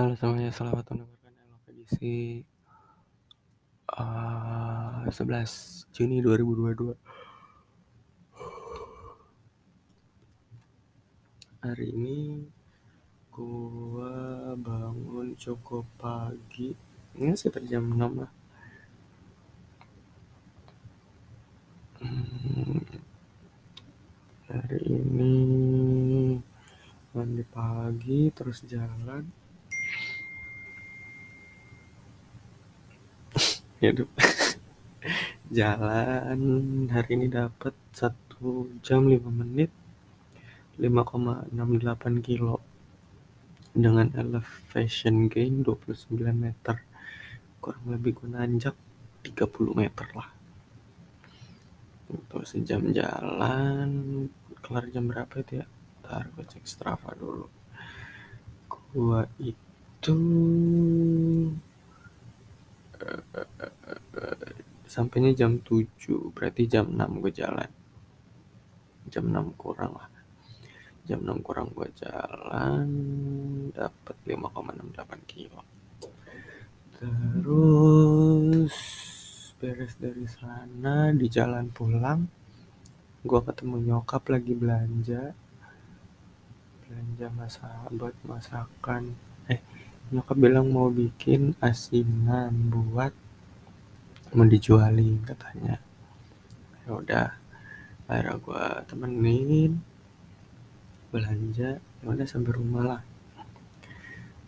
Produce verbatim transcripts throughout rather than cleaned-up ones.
Halo semuanya, selamat mendengarkan Elok edisi uh, sebelas Juni dua ribu dua puluh dua. Hari ini gua bangun cukup pagi. Ini sekitar jam enam lah. Hmm, hari ini mandi pagi terus jalan. Hidup jalan hari ini dapat satu jam lima menit lima koma enam delapan kilo dengan elevation gain dua puluh sembilan meter, kurang lebih gue nanjak tiga puluh meter lah. Untuk sejam jalan kelar jam berapa itu ya, ntar gue cek Strava dulu. Gue itu sampainya jam tujuh, berarti jam enam gue jalan. Jam enam kurang lah. Jam enam kurang gue jalan, dapat lima koma enam delapan kilo. Terus beres dari sana, di jalan pulang gue ketemu nyokap lagi belanja. Belanja masak buat masakan. Eh, nyokap bilang mau bikin asinan buat mau dijualin katanya. Ya udah, akhirnya gue temenin belanja. Ya udah sampai rumah lah.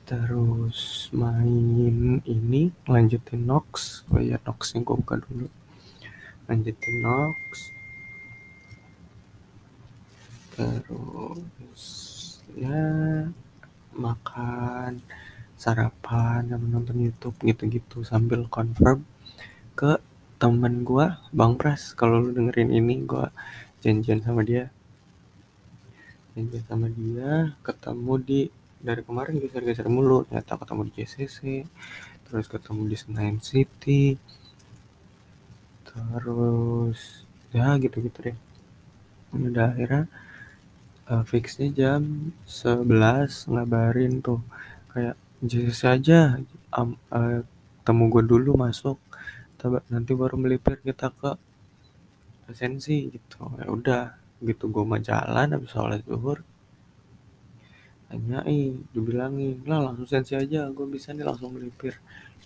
Terus main ini, lanjutin Nox. Oh ya, Nox yang gue buka dulu. Lanjutin Nox. Terus ya makan, sarapan, nonton YouTube gitu-gitu sambil confirm ke temen gue Bang Pras. Kalau lu dengerin ini, gue janjian sama dia janjian sama dia ketemu di, dari kemarin geser-geser mulu, ternyata ketemu di J C C, terus ketemu di Nine City, terus ya gitu-gitu deh. Udah akhirnya uh, fixnya jam sebelas ngabarin tuh kayak J C C aja, um, uh, temu gue dulu masuk, nanti baru melipir kita ke Sensi gitu. Ya udah gitu gue mah jalan habis sholat zuhur, tanyain, dibilangin lah langsung Sensi aja, gue bisa nih langsung melipir.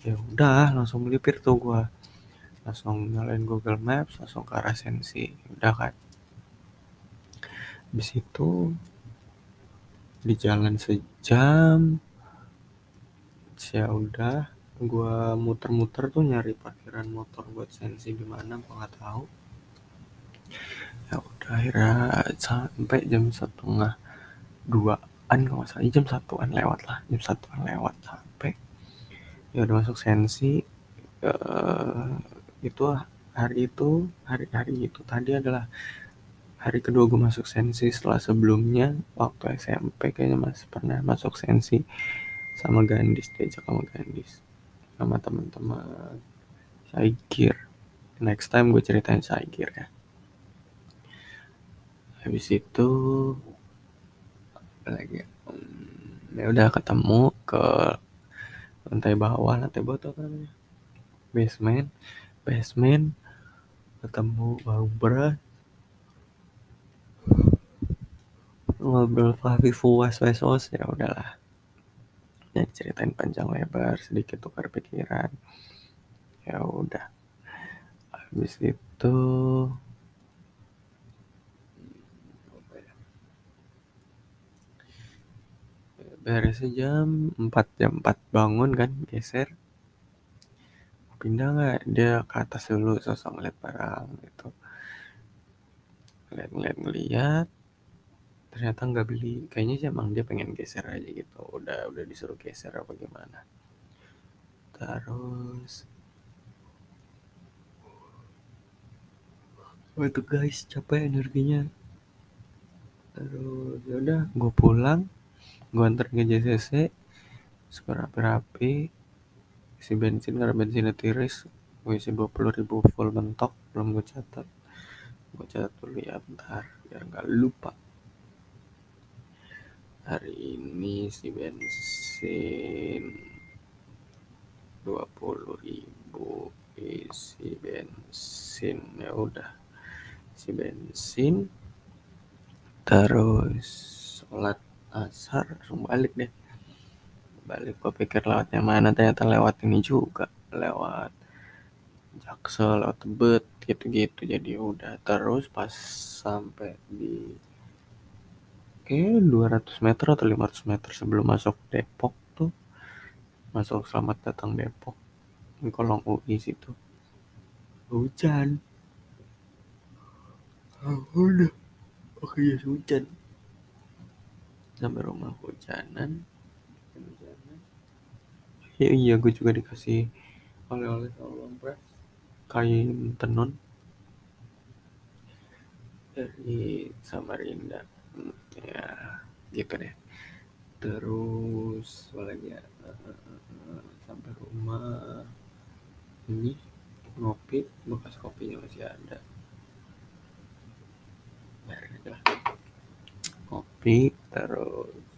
Ya udah langsung melipir tuh gue, langsung nyalain Google Maps, langsung ke arah Sensi. Udah kan, habis itu di jalan sejam. Ya udah, gue muter-muter tuh nyari parkiran motor buat Sensi di mana, gue nggak tahu. Ya udah akhirnya sampai jam setengah duaan, nggak masalah, jam satuan lewat lah, jam satuan lewat sampai. Ya udah masuk Sensi. Uh, itu hari itu hari-hari itu tadi adalah hari kedua gue masuk Sensi setelah sebelumnya waktu S M P kayaknya masih pernah masuk Sensi sama Gandis, diajak sama Gandis sama teman-teman Saigir. Next time gue ceritain Saigir ya. Habis itu lagi um, ya udah ketemu ke lantai bawah, lantai bawah apa namanya, basement, basement ketemu Bang Berat, ngobrol Fafi Fuas Wesos. Ya udahlah, ya ceritain panjang lebar, sedikit tukar pikiran. Ya udah, habis itu beresnya jam empat, jam empat bangun kan, geser pindah nggak dia ke atas dulu, sosok ngeliat barang gitu, ngeliat-ngeliat-ngeliat ternyata nggak beli, kayaknya sih emang dia pengen geser aja gitu, udah udah disuruh geser apa gimana. Terus oh itu guys, capek energinya. Terus yaudah gue pulang, gue antar ke J C C, super rapi-rapi, isi bensin karena bensinnya tiris, gue isi dua puluh ribu full mentok, belum gue catat. Gue catat dulu ya, bentar biar gak lupa. Hari ini si bensin udah isi bensin, terus sholat asar, balik deh. Balik gue pikir lewatnya mana, ternyata lewat ini juga, lewat Jaksel, lewat Tebet, gitu-gitu. Jadi udah, terus pas sampai di kayak dua ratus meter atau lima ratus meter sebelum masuk Depok tuh, masuk Selamat Datang Depok, di kolong U I situ hujan. Udah, oke ya hujan, sampai rumah hujanan. Ya, iya, gue juga dikasih oleh-oleh kain tenun dari Samarinda, ya gitu deh. Terus lagi ya, sampai rumah ini ngopi, bekas kopinya masih ada, kopi. Terus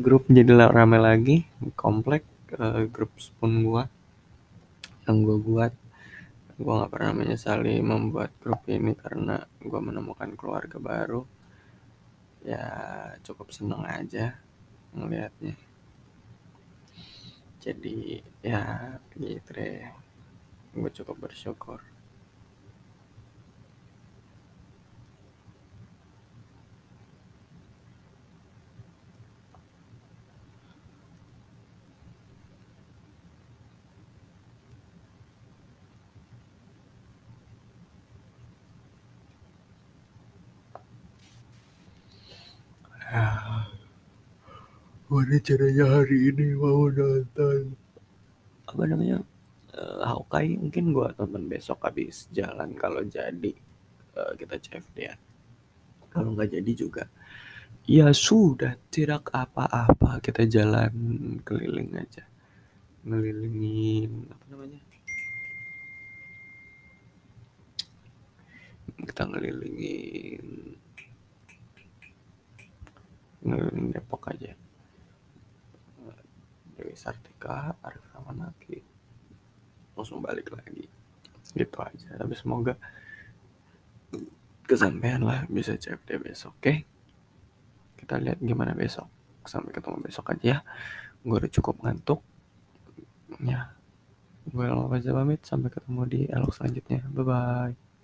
grup jadi ramai lagi, komplek. Uh, grup Spoon gua yang gua buat, gua nggak pernah menyesali membuat grup ini karena gua menemukan keluarga baru. Ya cukup seneng aja ngelihatnya. Jadi ya gitu deh, gua cukup bersyukur. Mana caranya hari ini mau nonton apa namanya uh, Haukai, mungkin gue tonton besok habis jalan kalau jadi. Uh, kita C F D an, kalau nggak jadi juga ya sudah tidak apa-apa, kita jalan keliling aja, ngelilingin apa namanya, kita ngelilingin ngelilingin Depok aja. Dewi Sartika, Arif Ramanaki, langsung balik lagi, gitu aja. Tapi semoga kesampaian lah, bisa C F D besok, oke? Okay? Kita lihat gimana besok. Sampai ketemu besok aja ya. Gue udah cukup ngantuk. Ya, gue mau pamit. Sampai ketemu di elok selanjutnya. Bye bye.